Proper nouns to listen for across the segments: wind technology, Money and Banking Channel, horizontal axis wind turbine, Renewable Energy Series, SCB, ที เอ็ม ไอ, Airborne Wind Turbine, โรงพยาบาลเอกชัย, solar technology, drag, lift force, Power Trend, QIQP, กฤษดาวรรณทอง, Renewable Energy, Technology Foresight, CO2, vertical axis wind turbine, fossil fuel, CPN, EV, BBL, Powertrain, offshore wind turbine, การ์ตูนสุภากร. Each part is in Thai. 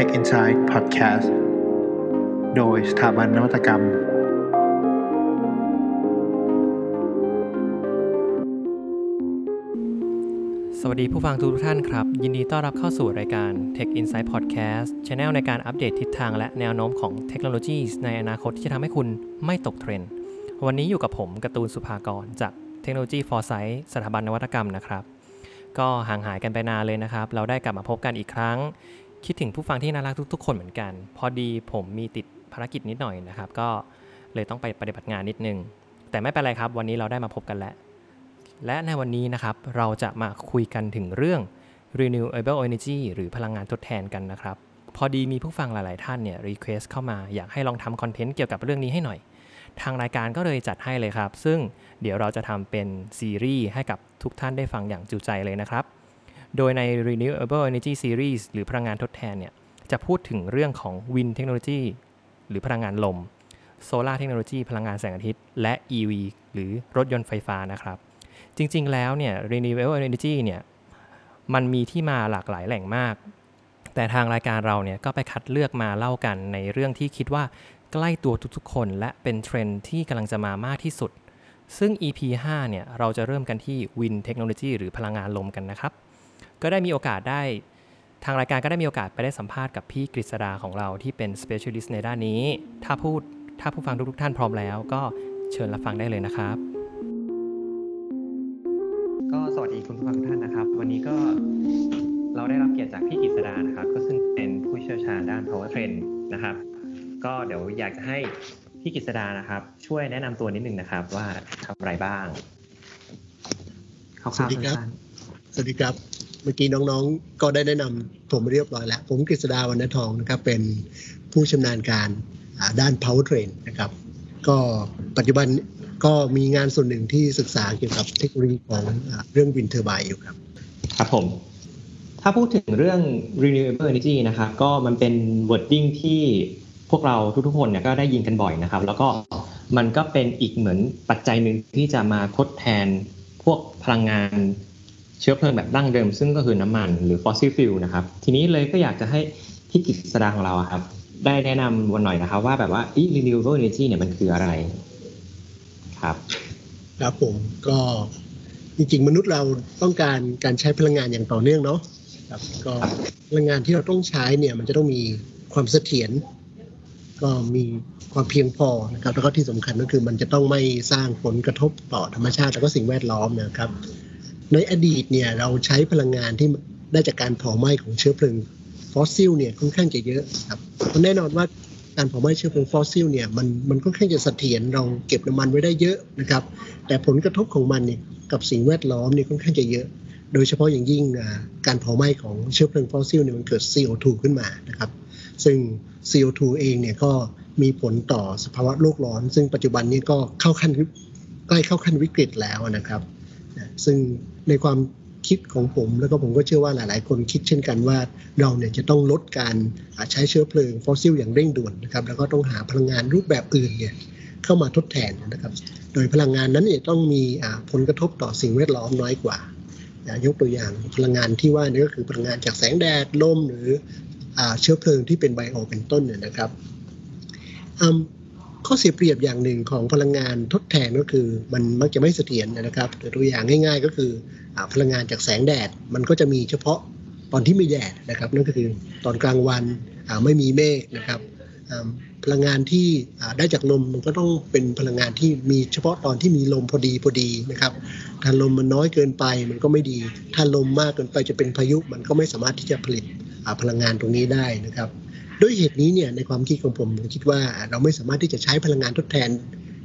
Tech Insight Podcast โดยสถาบันนวัตกรรมสวัสดีผู้ฟังทุกท่านครับยินดีต้อนรับเข้าสู่รายการ Tech Insight Podcast Channel ในการอัปเดตทิศทางและแนวโน้มของเทคโนโลยีในอนาคตที่จะทำให้คุณไม่ตกเทรนด์วันนี้อยู่กับผมการ์ตูนสุภากรจาก Technology Foresight สถาบันนวัตกรรมนะครับก็ห่างหายกันไปนานเลยนะครับเราได้กลับมาพบกันอีกครั้งคิดถึงผู้ฟังที่น่ารักทุกๆคนเหมือนกันพอดีผมมีติดภารกิจนิดหน่อยนะครับก็เลยต้องไปปฏิบัติงานนิดนึงแต่ไม่เป็นไรครับวันนี้เราได้มาพบกันแล้วและในวันนี้นะครับเราจะมาคุยกันถึงเรื่อง Renewable Energy หรือพลังงานทดแทนกันนะครับพอดีมีผู้ฟังหลายๆท่านเนี่ยรีเควสต์เข้ามาอยากให้ลองทำคอนเทนต์เกี่ยวกับเรื่องนี้ให้หน่อยทางรายการก็เลยจัดให้เลยครับซึ่งเดี๋ยวเราจะทำเป็นซีรีส์ให้กับทุกท่านได้ฟังอย่างจุใจเลยนะครับโดยใน Renewable Energy Series หรือพลังงานทดแทนเนี่ยจะพูดถึงเรื่องของ wind technology หรือพลังงานลม solar technology พลังงานแสงอาทิตย์และ EV หรือรถยนต์ไฟฟ้านะครับจริงๆแล้วเนี่ย Renewable Energy เนี่ยมันมีที่มาหลากหลายแหล่งมากแต่ทางรายการเราเนี่ยก็ไปคัดเลือกมาเล่ากันในเรื่องที่คิดว่าใกล้ตัวทุกๆคนและเป็นเทรนด์ที่กำลังจะมามากที่สุดซึ่ง EP 5 เนี่ยเราจะเริ่มกันที่ wind technology หรือพลังงานลมกันนะครับก็ได้มีโอกาสได้ทางรายการก็ได้มีโอกาสไปได้สัมภาษณ์กับพี่กฤษดาของเราที่เป็น specialist ในด้านนี้ถ้าผู้ฟังทุกๆท่านพร้อมแล้วก็เชิญรับฟังได้เลยนะครับก็สวัสดีคุณผู้ฟังทุกท่านนะครับวันนี้ก็เราได้รับเกียรติจากพี่กฤษดานะครับก็ซึ่งเป็นผู้เชี่ยวชาญด้าน Power Trend นะครับก็เดี๋ยวอยากจะให้พี่กฤษดานะครับช่วยแนะนำตัวนิดนึงนะครับว่าทำอะไรบ้างคร่าวๆสั้นๆสวัสดีครับเมื่อกี้น้องๆก็ได้แนะนำผมเรียบร้อยแล้วผมกฤษดาวรรณทองนะครับเป็นผู้ชำนาญการด้าน Powertrain นะครับก็ปัจจุบันก็มีงานส่วนหนึ่งที่ศึกษาเกี่ยวกับเทคโนโลยีของเรื่อง Wind Turbine อยู่ครับครับผมถ้าพูดถึงเรื่อง Renewable Energy นะครับก็มันเป็น wording ที่พวกเราทุกๆคนเนี่ยก็ได้ยินกันบ่อยนะครับแล้วก็มันก็เป็นอีกเหมือนปัจจัยหนึ่งที่จะมาทดแทนพวกพลังงานเชื้อเพลิงแบบดั้งเดิมซึ่งก็คือน้ำมันหรือ fossil fuel นะครับทีนี้เลยก็อยากจะให้พี่กฤษดาของเราครับได้แนะนำวันหน่อยนะครับว่าแบบว่า renewable energy เนี่ยมันคืออะไรครับครับผมก็จริงๆมนุษย์เราต้องการการใช้พลังงานอย่างต่อเนื่องเนาะครับก็พลังงานที่เราต้องใช้เนี่ยมันจะต้องมีความเสถียรก็มีความเพียงพอนะครับแล้วก็ที่สำคัญก็คือมันจะต้องไม่สร้างผลกระทบต่อธรรมชาติแล้วก็สิ่งแวดล้อมนะครับในอดีตเนี่ยเราใช้พลังงานที่ได้จากการเผาไหม้ของเชื้อเพลิงฟอสซิลเนี่ยค่อนข้างจะเยอะครับแน่นอนว่าการเผาไหม้เชื้อเพลิงฟอสซิลเนี่ยมันค่อนข้างจะเสถียรเราเก็บน้ำมันไว้ได้เยอะนะครับแต่ผลกระทบของมันเนี่ยกับสิ่งแวดล้อมเนี่ยค่อนข้างจะเยอะโดยเฉพาะอย่างยิ่งการเผาไหม้ของเชื้อเพลิงฟอสซิลเนี่ยมันเกิด CO2 ขึ้นมานะครับซึ่ง CO2 เองเนี่ยก็มีผลต่อสภาวะโลกร้อนซึ่งปัจจุบันนี้ก็ใกล้เข้าขั้นวิกฤตแล้วนะครับซึ่งในความคิดของผมแล้วก็ผมก็เชื่อว่าหลายๆคนคิดเช่นกันว่าเราเนี่ยจะต้องลดการใช้เชื้อเพลิงฟอสซิลอย่างเร่งด่วนนะครับแล้วก็ต้องหาพลังงานรูปแบบอื่นเนี่ยเข้ามาทดแทนนะครับโดยพลังงานนั้นเนี่ยต้องมีผลกระทบต่อสิ่งแวดล้อมน้อยกว่ายกตัวอย่างพลังงานที่ว่านี่ก็คือพลังงานจากแสงแดดลมหรือเชื้อเพลิงที่เป็นไบโอเป็นต้นเนี่ยนะครับข้อเสียเปรียบอย่างหนึ่งของพลังงานทดแทนก็คือมันมักจะไม่เสถียรนะครับตัวอย่างง่ายๆก็คือพลังงานจากแสงแดดมันก็จะมีเฉพาะตอนที่มีแดดนะครับนั่นก็คือตอนกลางวันไม่มีเมฆนะครับพลังงานที่ได้จากลมมันก็ต้องเป็นพลังงานที่มีเฉพาะตอนที่มีลมพอดีนะครับถ้าลมมันน้อยเกินไปมันก็ไม่ดีถ้าลมมากเกินไปจะเป็นพายุมันก็ไม่สามารถที่จะผลิตพลังงานตรงนี้ได้นะครับด้วยเหตุนี้เนี่ยในความคิดของผมผมคิดว่าเราไม่สามารถที่จะใช้พลังงานทดแทน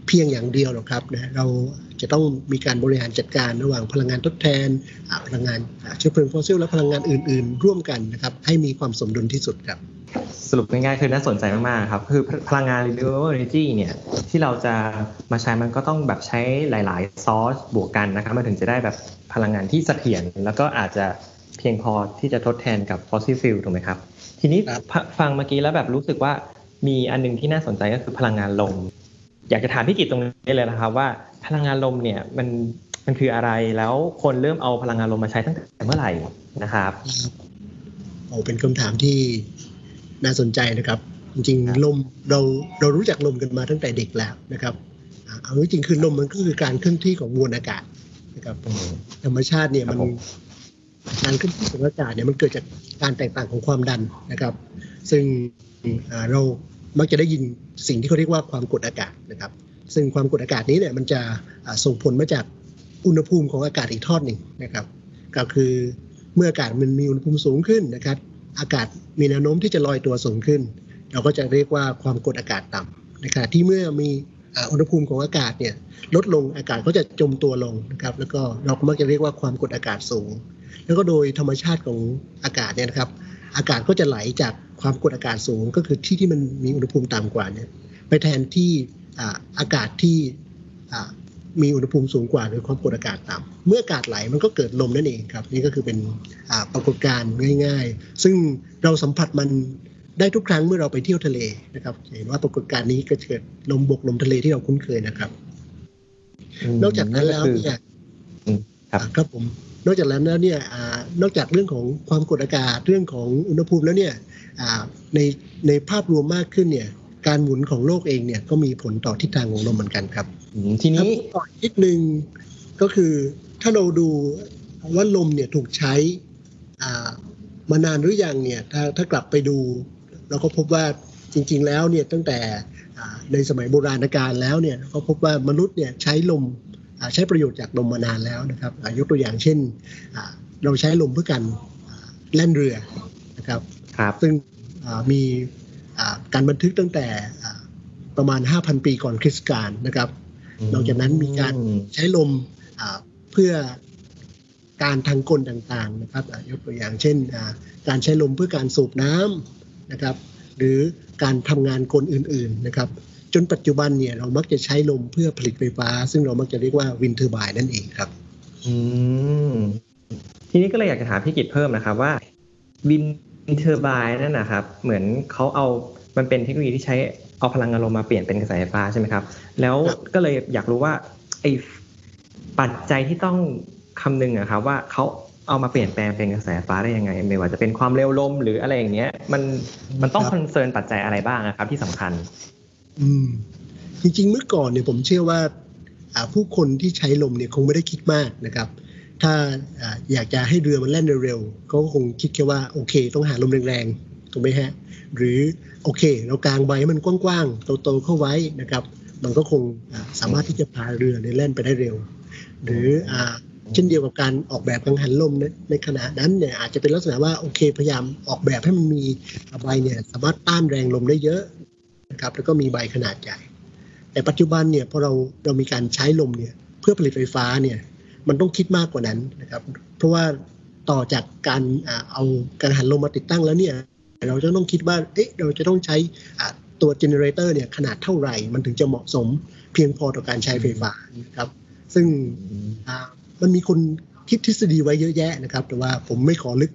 เพียงอย่างเดียวหรอกครับนะเราจะต้องมีการบริหารจัดการระหว่างพลังงานทดแทนพลังงานเชื้อเพลิงฟอสซิลและพลังงานอื่นๆร่วมกันนะครับให้มีความสมดุลที่สุดครับสรุปง่ายๆคือน่าสนใจมากๆครับคือพลังงาน renewable energy เนี่ยที่เราจะมาใช้มันก็ต้องแบบใช้หลายๆซอร์สบวกกันนะครับมันถึงจะได้แบบพลังงานที่เสถียรแล้วก็อาจจะเพียงพอที่จะทดแทนกับ fossil fuel ถูกไหมครับทีนี้ฟังเมื่อกี้แล้วแบบรู้สึกว่ามีอันนึงที่น่าสนใจก็คือพลังงานลมอยากจะถามพี่กิตตรงนี้เลยนะครับว่าพลังงานลมเนี่ยมันคืออะไรแล้วคนเริ่มเอาพลังงานลมมาใช้ตั้งแต่เมื่อไหร่นะครับโอ้เป็นคำถามที่ น่าสนใจนะครับจริงๆลมเรารู้จักลมกันมาตั้งแต่เด็กแล้วนะครับเอาจริงๆคือลมมันก็คือการเคลื่อนที่ของมวลอากาศนะครับธรรมชาติเนี่ยมันการเคลื่อนที่ของอากาศเนี่ยมันเกิดจากการแตกต่างของความดันนะครับซึ่งเรามักจะได้ยินสิ่งที่เขาเรียกว่าความกดอากาศนะครับซึ่งความกดอากาศนี้เนี่ยมันจะส่งผลมาจากอุณหภูมิของอากาศอีกทอดหนึ่งนะครับก็คือเมื่ออากาศมันมีอุณหภูมิสูงขึ้นนะครับอากาศมีแนวโน้มที่จะลอยตัวสูงขึ้นเราก็จะเรียกว่าความกดอากาศต่ำนะครับที่เมื่อมีอุณหภูมิของอากาศเนี่ยลดลงอากาศก็จะจมตัวลงนะครับแล้วก็เรามักจะเรียกว่าความกดอากาศสูงแล้วก็โดยธรรมชาติของอากาศเนี่ยนะครับอากาศก็จะไหลจากความกดอากาศสูงก็คือที่ที่มันมีอุณหภูมิต่ำกว่าเนี่ยไปแทนที่อากาศที่มีอุณหภูมิสูงกว่าหรือความกดอากาศต่ำเมื่ออากาศไหลมันก็เกิดลมนั่นเองครับนี่ก็คือเป็นปรากฏการณ์ง่ายๆซึ่งเราสัมผัสมันได้ทุกครั้งเมื่อเราไปเที่ยวทะเลนะครับเห็นว่าปรากฏการณ์นี้ก็เกิดลมบกลมทะเลที่เราคุ้นเคยนะครับนอกจากนั้นแล้วเนี่ยครับผมนอกจากนั้นแล้วเนี่ยนอกจากเรื่องของความกดอากาศเรื่องของอุณหภูมิแล้วเนี่ยในภาพรวมมากขึ้นเนี่ยการหมุนของโลกเองเนี่ยก็มีผลต่อทิศทางของลมเหมือนกันครับทีนี้ต่อนิดนึงก็คือถ้าเราดูว่าลมเนี่ยถูกใช้มานานหรือยังเนี่ยถ้ากลับไปดูเราก็พบว่าจริงๆแล้วเนี่ยตั้งแต่ในสมัยโบราณกาลแล้วเนี่ยก็พบว่ามนุษย์เนี่ยใช้ลมใช้ประโยชน์จากลมมานานแล้วนะครับยกตัวอย่างเช่นเราใช้ลมเพื่อการแล่นเรือนะครับซึ่งมีการบันทึกตั้งแต่ประมาณ 5,000 ปีก่อนคริสต์กาลนะครับนอกจากนั้นมีการใช้ลมเพื่อการทางกลต่างๆนะครับยกตัวอย่างเช่นการใช้ลมเพื่อการสูบน้ำนะครับหรือการทำงานกลอื่นๆนะครับจนปัจจุบันเนี่ยเรามักจะใช้ลมเพื่อผลิตไฟฟ้าซึ่งเรามักจะเรียกว่าวินเทอร์ไบน์นั่นเองครับทีนี้ก็เลยอยากจะถามพี่กิจเพิ่มนะครับว่าวินเทอร์ไบน์นั่นนะครับเหมือนเขาเอามันเป็นเทคโนโลยีที่ใช้เอาพลังงานลมมาเปลี่ยนเป็นกระแสไฟฟ้าใช่ไหมครับแล้วก็เลยอยากรู้ว่าไอ้ปัจจัยที่ต้องคำนึงอะครับว่าเขาเอามาเปลี่ยนแปลงเป็นกระแสไฟฟ้าได้ยังไงไม่ว่าจะเป็นความเร็วลมหรืออะไรอย่างเงี้ยมันต้องคอนเซิร์นปัจจัยอะไรบ้างนะครับที่สำคัญจริงๆเมื่อก่อนเนี่ยผมเชื่อว่าผู้คนที่ใช้ลมเนี่ยคงไม่ได้คิดมากนะครับถ้าอยากจะให้เรือมันแล่นเร็วๆเขาก็คงคิดแค่ว่าโอเคต้องหาลมแรงๆถูกไหมฮะหรือโอเคเรากางใบให้มันกว้างๆโตๆเข้าไว้นะครับมันก็คงสามารถที่จะพาเรือเนี่ยแล่นไปได้เร็วหรือเช่นเดียวกับการออกแบบกังหันลมในขณะนั้นเนี่ยอาจจะเป็นลักษณะว่าโอเคพยายามออกแบบให้มันมีใบเนี่ยสามารถต้านแรงลมได้เยอะนะครับแล้วก็มีใบขนาดใหญ่แต่ปัจจุบันเนี่ยพอเรามีการใช้ลมเนี่ยเพื่อผลิตไฟฟ้าเนี่ยมันต้องคิดมากกว่านั้นนะครับเพราะว่าต่อจากการเอากังหันลมมาติดตั้งแล้วเนี่ยเราจะต้องคิดว่าเราจะต้องใช้ตัวเจเนเรเตอร์เนี่ยขนาดเท่าไหร่มันถึงจะเหมาะสมเพียงพอต่อการใช้ไฟฟ้านะครับซึ่งมันมีคนคิดทฤษฎีไว้เยอะแยะนะครับแต่ว่าผมไม่ขอลึก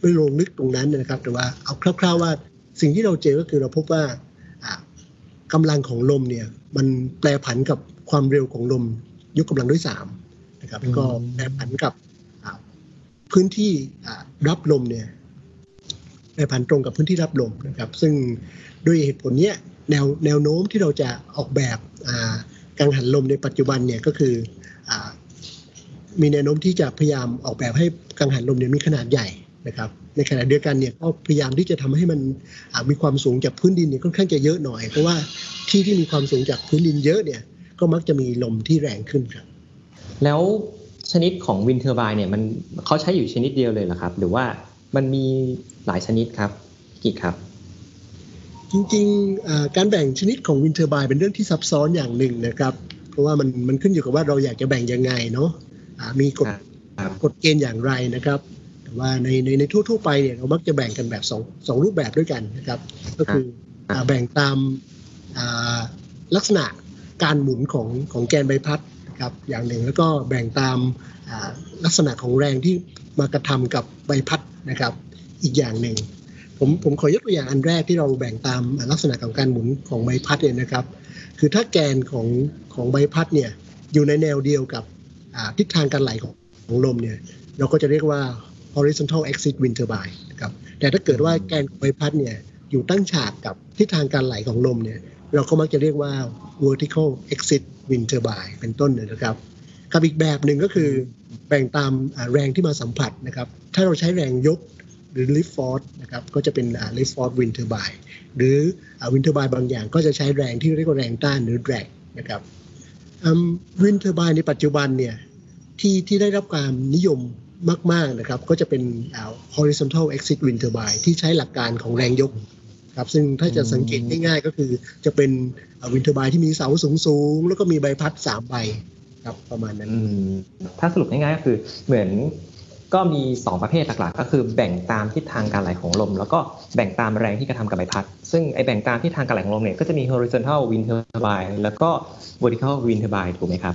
ไม่ลงลึกตรงนั้นนะครับแต่ว่าเอาคร่าวๆว่าสิ่งที่เราเจอก็คือเราพบว่ากำลังของลมเนี่ยมันแปรผันกับความเร็วของลมยกกำลังด้วย3นะครับแล้วก็แปรผันกับพื้นที่รับลมเนี่ยแปรผันตรงกับพื้นที่รับลมนะครับซึ่งด้วยเหตุผลเนี้ยแนวโน้มที่เราจะออกแบบกังหันลมในปัจจุบันเนี่ยก็คือมีแนวโน้มที่จะพยายามออกแบบให้กังหันลมเนี่ยมีขนาดใหญ่นะครับในขณะเดียวกันเนี่ยก็พยายามที่จะทำให้มันมีความสูงจากพื้นดินเนี่ยค่อนข้างจะเยอะหน่อยเพราะว่าที่ที่มีความสูงจากพื้นดินเยอะเนี่ยก็มักจะมีลมที่แรงขึ้นครับแล้วชนิดของวินเทอร์ไบน์เนี่ยมันเขาใช้อยู่ชนิดเดียวเลยเหรอครับหรือว่ามันมีหลายชนิดครับกี่ครับจริงๆการแบ่งชนิดของวินเทอร์ไบน์เป็นเรื่องที่ซับซ้อนอย่างหนึ่งนะครับเพราะว่ามันขึ้นอยู่กับว่าเราอยากจะแบ่งยังไงเนาะมีกฎเกณฑ์อย่างไรนะครับว่าในทั่วๆไปเนี่ยเรามักจะแบ่งกันแบบสองรูปแบบด้วยกันนะครับก็คือแบ่งตามลักษณะการหมุนของแกนใบพัดนะครับอย่างหนึ่งแล้วก็แบ่งตามลักษณะของแรงที่มากระทำกับใบพัดนะครับอีกอย่างหนึ่งผมขอยกตัวอย่างอันแรกที่เราแบ่งตามลักษณะของการหมุนของใบพัดเนี่ยนะครับคือถ้าแกนของใบพัดเนี่ยอยู่ในแนวเดียวกับทิศทางการไหลของลมเนี่ยเราก็จะเรียกว่าhorizontal axis wind turbine นะครับแต่ถ้าเกิดว่าแกนของใบพัดเนี่ย อยู่ตั้งฉากกับทิศทางการไหลของลมเนี่ยเราก็มักจะเรียกว่า vertical axis wind turbine เป็นต้นนะครับกับอีกแบบหนึ่งก็คือแบ่งตามแรงที่มาสัมผัสนะครับถ้าเราใช้แรงยกหรือ lift force นะครับก็จะเป็น lift force wind turbine หรือ wind turbine บางอย่างก็จะใช้แรงที่เรียกว่าแรงต้านหรือ drag นะครับwind turbine ในปัจจุบันเนี่ยที่ได้รับความนิยมมากๆนะครับก็จะเป็น horizontal axis wind turbine ที่ใช้หลักการของแรงยกครับซึ่งถ้าจะสังเกตง่ายๆก็คือจะเป็น wind turbine ที่มีเสาสูงๆแล้วก็มีใบพัด3ใบครับประมาณนั้นถ้าสรุปง่ายๆก็คือเหมือนก็มี2ประเภทหลักๆก็คือแบ่งตามทิศทางการไหลของลมแล้วก็แบ่งตามแรงที่กระทำกับใบพัดซึ่งไอแบ่งตามทิศทางการไหลของลมเนี่ยก็จะมี horizontal wind turbine แล้วก็ vertical wind turbine ถูกไหมครับ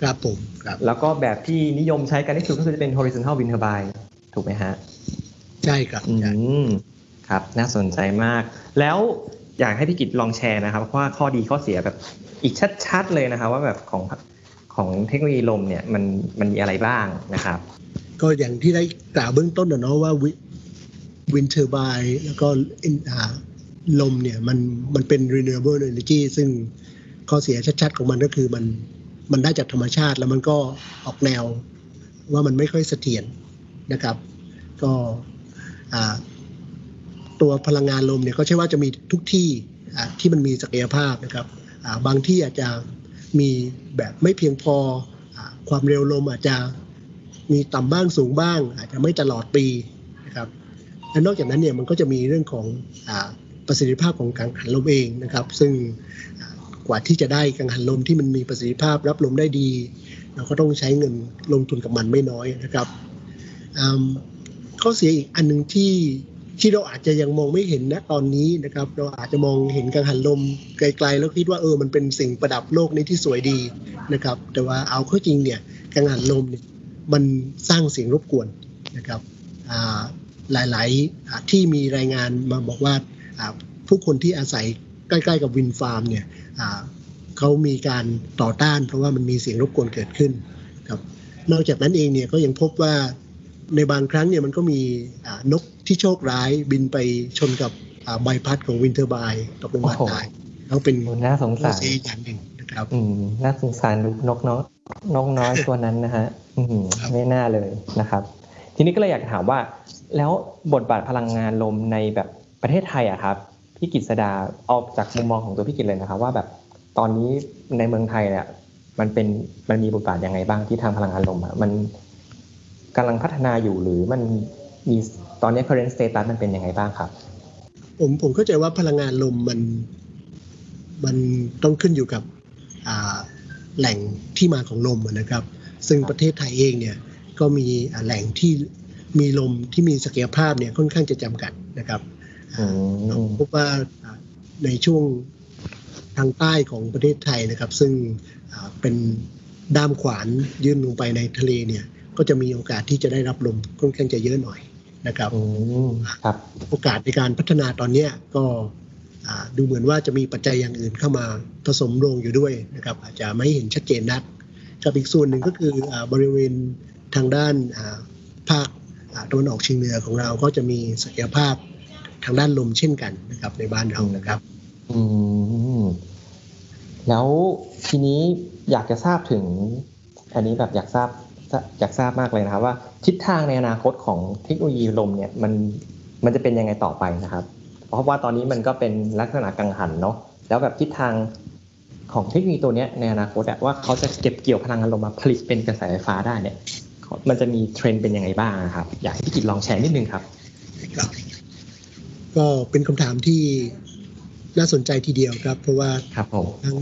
ครับผมครับแล้วก็แบบที่นิยมใช้กันที่สุดก็คือจะเป็น horizontal wind turbine ถูกไหมฮะใช่ครับครับน่าสนใจมากแล้วอยากให้พี่กิตลองแชร์นะครับว่าข้อดีข้อเสียแบบอีกชัดๆเลยนะครับว่าแบบของเทคโนโลยีลมเนี่ยมันมีอะไรบ้างนะครับก็อย่างที่ได้กล่าวเบื้องต้นเนาะว่า wind turbine แล้วก็ลมเนี่ยมันเป็น renewable energy ซึ่งข้อเสียชัดๆของมันก็คือมันได้จากธรรมชาติแล้วมันก็ออกแนวว่ามันไม่ค่อยเสถียรนะครับก็ตัวพลังงานลมเนี่ยก็ใช่ว่าจะมีทุกที่ที่มันมีศักยภาพนะครับบางที่อาจจะมีแบบไม่เพียงพอความเร็วลมอาจจะมีต่ำบ้างสูงบ้างอาจจะไม่ตลอดปีนะครับและนอกจากนั้นเนี่ยมันก็จะมีเรื่องของประสิทธิภาพของกังหันลมเองนะครับซึ่งกว่าที่จะได้กังหันลมที่มันมีประสิทธิภาพรับลมได้ดีเราก็ต้องใช้เงินลงทุนกับมันไม่น้อยนะครับข้อเสียอีกอันนึงที่เราอาจจะยังมองไม่เห็นนะตอนนี้นะครับเราอาจจะมองเห็นกังหันลมไกลๆแล้วคิดว่ามันเป็นสิ่งประดับโลกนี้ที่สวยดีนะครับแต่ว่าเอาเข้าจริงเนี่ยกังหันลมเนี่ยมันสร้างเสียงรบกวนนะครับหลายๆที่มีรายงานมาบอกว่าผู้คนที่อาศัยใกล้ๆกับวินฟาร์มเนี่ยเขามีการต่อต้านเพราะว่ามันมีเสียงรบกวนเกิดขึ้นครับนอกจากนั้นเองเนี่ยก็ยังพบว่าในบางครั้งเนี่ยมันก็มีนกที่โชคร้ายบินไปชนกับใบพัดของวินเทอร์ไบน์ตกลงมาตายแล้วเป็นน่าสงสารอย่างหนึ่งนะครับน่าสงสารนกน้อยตัวนั้นนะฮะไม่น่าเลยนะครับทีนี้ก็เลยอยากถามว่าแล้วบทบาทพลังงานลมในแบบประเทศไทยอะครับพี่กิตดาเอาจากมุมมองของตัวพี่กิตเลยนะครับว่าแบบตอนนี้ในเมืองไทยเนี่ยมันมีบทบาทยังไงบ้างที่ทางพลังงานลมอะมันกำลังพัฒนาอยู่หรือมันมีตอนนี้ current status มันเป็นยังไงบ้างครับผมเข้าใจว่าพลังงานลมมันต้องขึ้นอยู่กับแหล่งที่มาของลมนะครับซึ่งประเทศไทยเองเนี่ยก็มีแหล่งที่มีลมที่มีศักยภาพเนี่ยค่อนข้างจะจำกัดนะครับพบว่าในช่วงทางใต้ของประเทศไทยนะครับซึ่งเป็นด้ามขวานยื่นลงไปในทะเลเนี่ยก็จะมีโอกาสที่จะได้รับลมค่อนข้างจะเยอะหน่อยนะครับโอกาสในการพัฒนาตอนนี้ก็ดูเหมือนว่าจะมีปัจจัยอย่างอื่นเข้ามาผสมรวมอยู่ด้วยนะครับอาจจะไม่เห็นชัดเจนนักกับอีกส่วนหนึ่งก็คือบริเวณทางด้านภาคตะวันออกเฉียงเหนือของเราก็จะมีศักยภาพทางด้านลมเช่นกันนะครับในบ้านเรานะครับแล้วทีนี้อยากจะทราบถึงอันนี้แบบอยากทราบมากเลยนะครับว่าทิศทางในอนาคตของเทคโนโลยีลมเนี่ยมันจะเป็นยังไงต่อไปนะครับเพราะว่าตอนนี้มันก็เป็นลักษณะกังหันเนาะแล้วแบบทิศทางของเทคโนโลยีตัวนี้ในอนาคตว่าเขาจะเก็บเกี่ยวพลังงานลมมาผลิตเป็นกระแสไฟฟ้าได้เนี่ยมันจะมีเทรนด์เป็นยังไงบ้างครับอยากให้พี่กิตลองแชร์นิดนึงครับก็เป็นคำถามที่น่าสนใจทีเดียวครับเพราะว่าทั้ง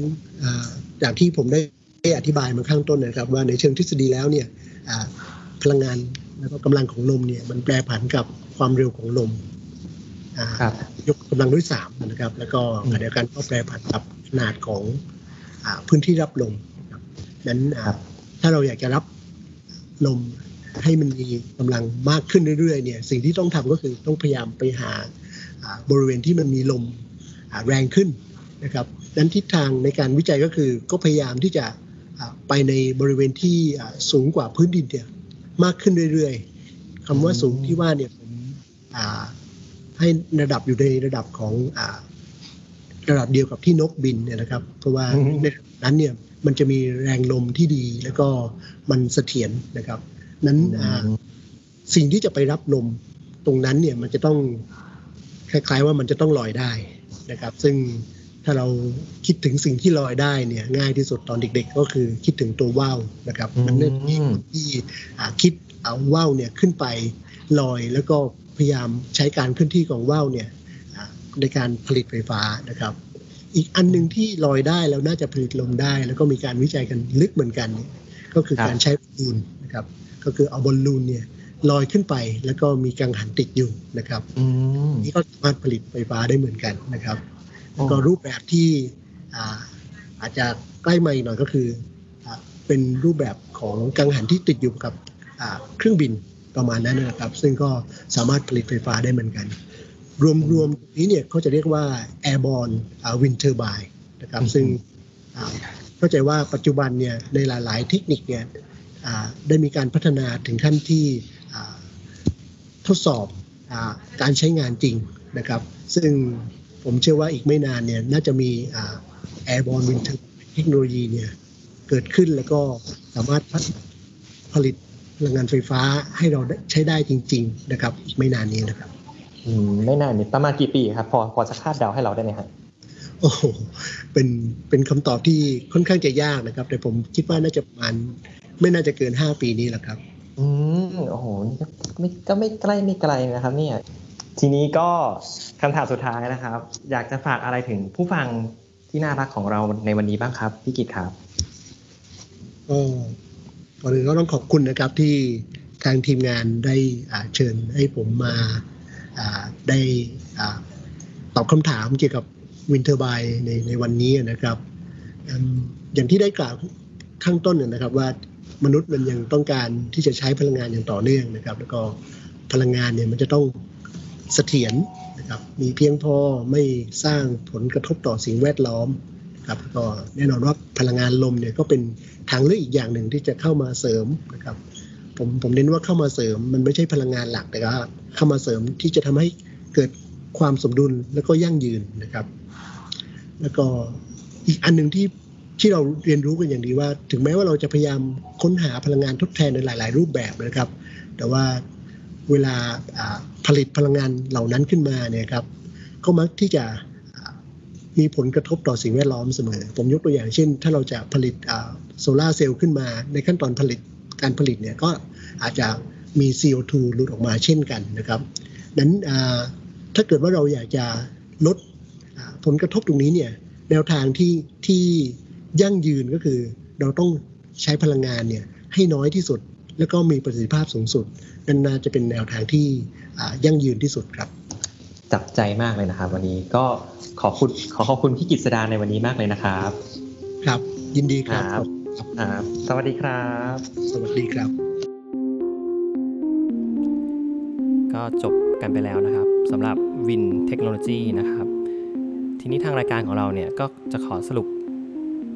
จากที่ผมได้อธิบายมาข้างต้นนะครับว่าในเชิงทฤษฎีแล้วเนี่ยพลังงานแล้วก็กำลังของลมเนี่ยมันแปรผันกับความเร็วของลมยกกำลังด้วย3นะครับแล้วก็ขณะเดียวกันก็แปรผันกับขนาดของพื้นที่รับลมนั้นถ้าเราอยากจะรับลมให้มันมีกำลังมากขึ้นเรื่อยๆเนี่ยสิ่งที่ต้องทำก็คือต้องพยายามไปหาบริเวณที่มันมีลมแรงขึ้นนะครับดังนั้นทิศทางในการวิจัยก็คือก็พยายามที่จะไปในบริเวณที่สูงกว่าพื้นดินเนี่ยมากขึ้นเรื่อยๆคำว่าสูงที่ว่าเนี่ยผม ให้ระดับอยู่ในระดับของระดับเดียวกับที่นกบินเนี่ยนะครับเพราะว่าในนั้นเนี่ยมันจะมีแรงลมที่ดีแล้วก็มันเสถียรนะครับนั้นสิ่งที่จะไปรับลมตรงนั้นเนี่ยมันจะต้องคล้ายๆว่ามันจะต้องลอยได้นะครับซึ่งถ้าเราคิดถึงสิ่งที่ลอยได้เนี่ยง่ายที่สุดตอนเด็กๆก็คือคิดถึงตัวว่าวนะครับมันเป็นคนที่คิดเอาว่าวเนี่ยขึ้นไปลอยแล้วก็พยายามใช้การเคลื่อนที่ของว่าวเนี่ยในการผลิตไฟฟ้านะครับอีกอันนึงที่ลอยได้แล้วน่าจะผลิตลมได้แล้วก็มีการวิจัยกันลึกเหมือนกันก็คือการใช้บอลลูนนะครับก็คือเอาบอลลูนเนี่ยลอยขึ้นไปแล้วก็มีกังหันติดอยู่นะครับนี่ก็สามารถผลิตไฟฟ้าได้เหมือนกันนะครับก็รูปแบบที่อาจจะใกล้มาอีกหน่อยก็คือเป็นรูปแบบของกังหันที่ติดอยู่กับเครื่องบินประมาณนั้นนะครับซึ่งก็สามารถผลิตไฟฟ้าได้เหมือนกันรวมนี้เนี่ยเขาจะเรียกว่า Airborne Wind Turbine นะครับซึ่งเข้าใจว่าปัจจุบันเนี่ยในหลายๆเทคนิคเนี่ยได้มีการพัฒนาถึงขั้นที่ทดสอบการใช้งานจริงนะครับซึ่งผมเชื่อว่าอีกไม่นานเนี่ยน่าจะมี Airborne Wind Technology เนี่ยเกิดขึ้นแล้วก็สามารถผลิตพลังงานไฟฟ้าให้เราใช้ได้จริงๆนะครับอีกไม่นานนี้นะครับไม่นานนี้ประมาณกี่ปีครับพอจะคาดเดาให้เราได้ไหมครับโอ้โหเป็นคำตอบที่ค่อนข้างจะยากนะครับแต่ผมคิดว่าน่าจะประมาณไม่น่าจะเกิน5ปีนี้แหละครับโอ้โหก็ไม่ใกล้ไม่ไกลนะครับเนี่ยทีนี้ก็คำถามสุดท้ายนะครับอยากจะฝากอะไรถึงผู้ฟังที่น่ารักของเราในวันนี้บ้างครับพี่กิตครับก่อนอื่นก็ต้องขอบคุณนะครับที่ทางทีมงานได้เชิญให้ผมมาได้ตอบคำถามเกี่ยวกับวินเทอร์ไบน์ในวันนี้นะครับอย่างที่ได้กล่าวข้างต้นนะครับว่ามนุษย์มันยังต้องการที่จะใช้พลังงานอย่างต่อเนื่องนะครับแล้วก็พลังงานเนี่ยมันจะต้องเสถียรนะครับมีเพียงพอไม่สร้างผลกระทบต่อสิ่งแวดล้อมนะครับก็แน่นอนว่าพลังงานลมเนี่ยก็เป็นทางเลือกอีกอย่างหนึ่งที่จะเข้ามาเสริมนะครับผมเน้นว่าเข้ามาเสริมมันไม่ใช่พลังงานหลักแต่ก็เข้ามาเสริมที่จะทำให้เกิดความสมดุลแล้วก็ยั่งยืนนะครับแล้วก็อีกอันนึงที่เราเรียนรู้กันอย่างดีว่าถึงแม้ว่าเราจะพยายามค้นหาพลังงานทดแทนในหลายๆรูปแบบนะครับแต่ว่าเวลาผลิตพลังงานเหล่านั้นขึ้นมาเนี่ยครับก็มักที่จะมีผลกระทบต่อสิ่งแวดล้อมเสมอผมยกตัวอย่างเช่นถ้าเราจะผลิตโซลาร์เซลล์ขึ้นมาในขั้นตอนการผลิตเนี่ยก็อาจจะมี CO2 หลุดออกมาเช่นกันนะครับนั้นถ้าเกิดว่าเราอยากจะลดผลกระทบตรงนี้เนี่ยแนวทางที่ยั่งยืนก็คือเราต้องใช้พลังงานเนี่ยให้น้อยที่สุดแล้วก็มีประสิทธิภาพสูงสุดนั่นน่าจะเป็นแนวทางที่ยั่งยืนที่สุดครับจับใจมากเลยนะครับวันนี้ก็ขอบคุณพี่กิตติดาในวันนี้มากเลยนะครับครับยินดีครับสวัสดีครับสวัสดีครับก็จบกันไปแล้วนะครับสำหรับ Wind Technology นะครับทีนี้ทางรายการของเราเนี่ยก็จะขอสรุป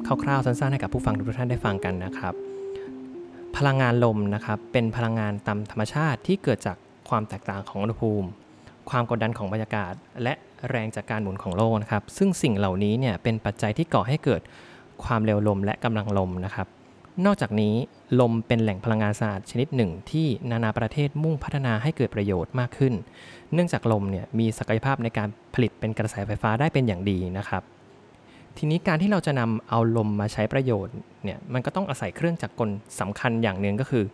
คร่าวๆสั้นๆให้กับผู้ฟังทุกท่านได้ฟังกันนะครับพลังงานลมนะครับเป็นพลังงานตามธรรมชาติที่เกิดจากความแตกต่างของอุณหภูมิความกดดันของบรรยากาศและแรงจากการหมุนของโลกนะครับซึ่งสิ่งเหล่านี้เนี่ยเป็นปัจจัยที่ก่อให้เกิดความเร็วลมและกำลังลมนะครับนอกจากนี้ลมเป็นแหล่งพลังงานสะอาดชนิดหนึ่งที่นานาประเทศมุ่งพัฒนาให้เกิดประโยชน์มากขึ้นเนื่องจากลมเนี่ยมีศักยภาพในการผลิตเป็นกระแสไฟฟ้าได้เป็นอย่างดีนะครับทีนี้การที่เราจะนำเอาลมมาใช้ประโยชน์เนี่ยมันก็ต้องอาศัยเครื่องจักรกลสำคัญอย่างหนึ่งก็คือ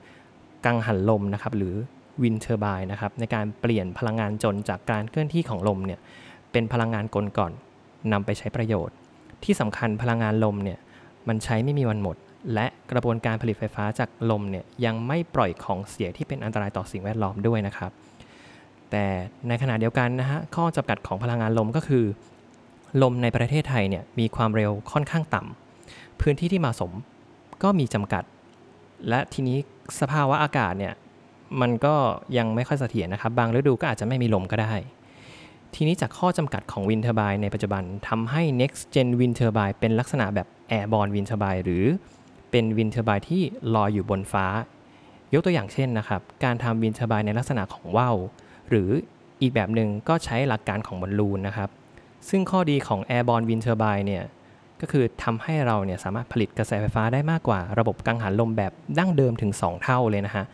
กังหันลมนะครับหรือวินเทอร์ไบน์นะครับในการเปลี่ยนพลังงานจนจากการเคลื่อนที่ของลมเนี่ยเป็นพลังงานกลก่อนนำไปใช้ประโยชน์ที่สำคัญพลังงานลมเนี่ยมันใช้ไม่มีวันหมดและกระบวนการผลิตไฟฟ้าจากลมเนี่ยยังไม่ปล่อยของเสียที่เป็นอันตรายต่อสิ่งแวดล้อมด้วยนะครับแต่ในขณะเดียวกันนะฮะข้อจำกัดของพลังงานลมก็คือลมในประเทศไทยเนี่ยมีความเร็วค่อนข้างต่ำพื้นที่ที่เหมาะสมก็มีจำกัดและทีนี้สภาวะอากาศเนี่ยมันก็ยังไม่ค่อยเสถียรนะครับบางฤดูก็อาจจะไม่มีลมก็ได้ทีนี้จากข้อจำกัดของวินเทอร์ไบน์ในปัจจุบันทำให้ next gen wind turbine เป็นลักษณะแบบ airborne wind turbine หรือเป็น wind turbine ที่ลอยอยู่บนฟ้ายกตัวอย่างเช่นนะครับการทำ wind turbine ในลักษณะของว่าวหรือ อีกแบบหนึ่งก็ใช้หลักการของบอลลูนนะครับซึ่งข้อดีของ Airborne Wind Turbine เนี่ยก็คือทำให้เราเนี่ยสามารถผลิตกระแสไฟฟ้าได้มากกว่าระบบกังหันลมแบบดั้งเดิมถึง2เท่าเลยนะฮะ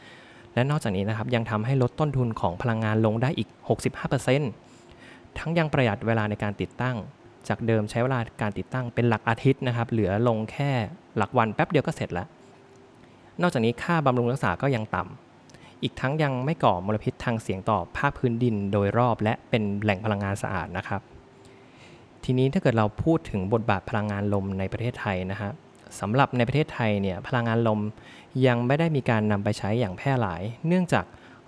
และนอกจากนี้นะครับยังทำให้ลดต้นทุนของพลังงานลงได้อีก 65% ทั้งยังประหยัดเวลาในการติดตั้งจากเดิมใช้เวลาการติดตั้งเป็นหลักอาทิตย์นะครับเหลือลงแค่หลักวันแป๊บเดียวก็เสร็จแล้วนอกจากนี้ค่าบำรุงรักษาก็ยังต่ำอีกทั้งยังไม่ก่อมลพิษทางเสียงต่อภาคพื้นดินโดยรอบและเป็นแหล่งพลังงานสะอาดนะครับทีนี้ถ้าเกิดเราพูดถึงบทบาทพลังงานลมในประเทศไทยนะฮะสำหรับในประเทศไทยเนี่ยพลังงานลมยังไม่ได้มีการนำไปใช้อย่างแพร่หลายเนื่องจาก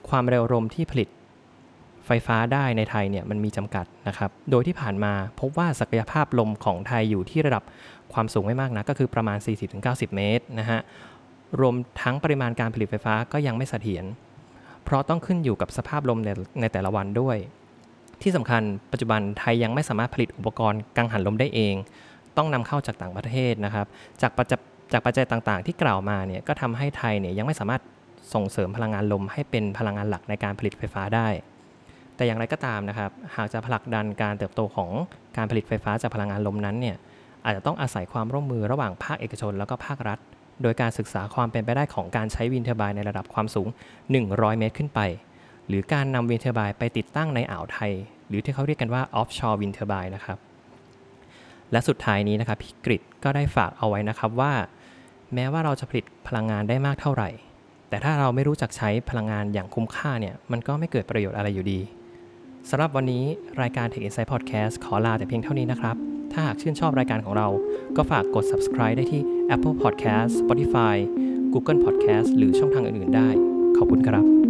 ความเร็วลมที่ผลิตไฟฟ้าได้ในไทยเนี่ยมันมีจำกัดนะครับโดยที่ผ่านมาพบว่าศักยภาพลมของไทยอยู่ที่ระดับความสูงไม่มากนะก็คือประมาณ 40-90 เมตรนะฮะรวมทั้งปริมาณการผลิตไฟฟ้าก็ยังไม่เสถียรเพราะต้องขึ้นอยู่กับสภาพลมในแต่ละวันด้วยที่สำคัญปัจจุบันไทยยังไม่สามารถผลิตอุปกรณ์กังหันลมได้เองต้องนำเข้าจากต่างประเทศนะครับจากปัจจัยต่างๆที่กล่าวมาเนี่ยก็ทำให้ไทยเนี่ยยังไม่สามารถส่งเสริมพลังงานลมให้เป็นพลังงานหลักในการผลิตไฟฟ้าได้แต่อย่างไรก็ตามนะครับหากจะผลักดันการเติบโตของการผลิตไฟฟ้าจากพลังงานลมนั้นเนี่ยอาจจะต้องอาศัยความร่วมมือระหว่างภาคเอกชนแล้วก็ภาครัฐโดยการศึกษาความเป็นไปได้ของการใช้วินเทอร์ไบน์ในระดับความสูง100เมตรขึ้นไปหรือการนำวินเทอร์ไบน์ไปติดตั้งในอ่าวไทยหรือที่เขาเรียกกันว่า offshore wind turbine นะครับและสุดท้ายนี้นะครับพี่กฤษก็ได้ฝากเอาไว้นะครับว่าแม้ว่าเราจะผลิตพลังงานได้มากเท่าไหร่แต่ถ้าเราไม่รู้จักใช้พลังงานอย่างคุ้มค่าเนี่ยมันก็ไม่เกิดประโยชน์อะไรอยู่ดีสำหรับวันนี้รายการ Tech Insight Podcast ขอลาแต่เพียงเท่านี้นะครับถ้าหากชื่นชอบรายการของเราก็ฝากกด subscribe ได้ที่ Apple Podcast Spotify Google Podcast หรือช่องทางอื่นๆได้ขอบคุณครับ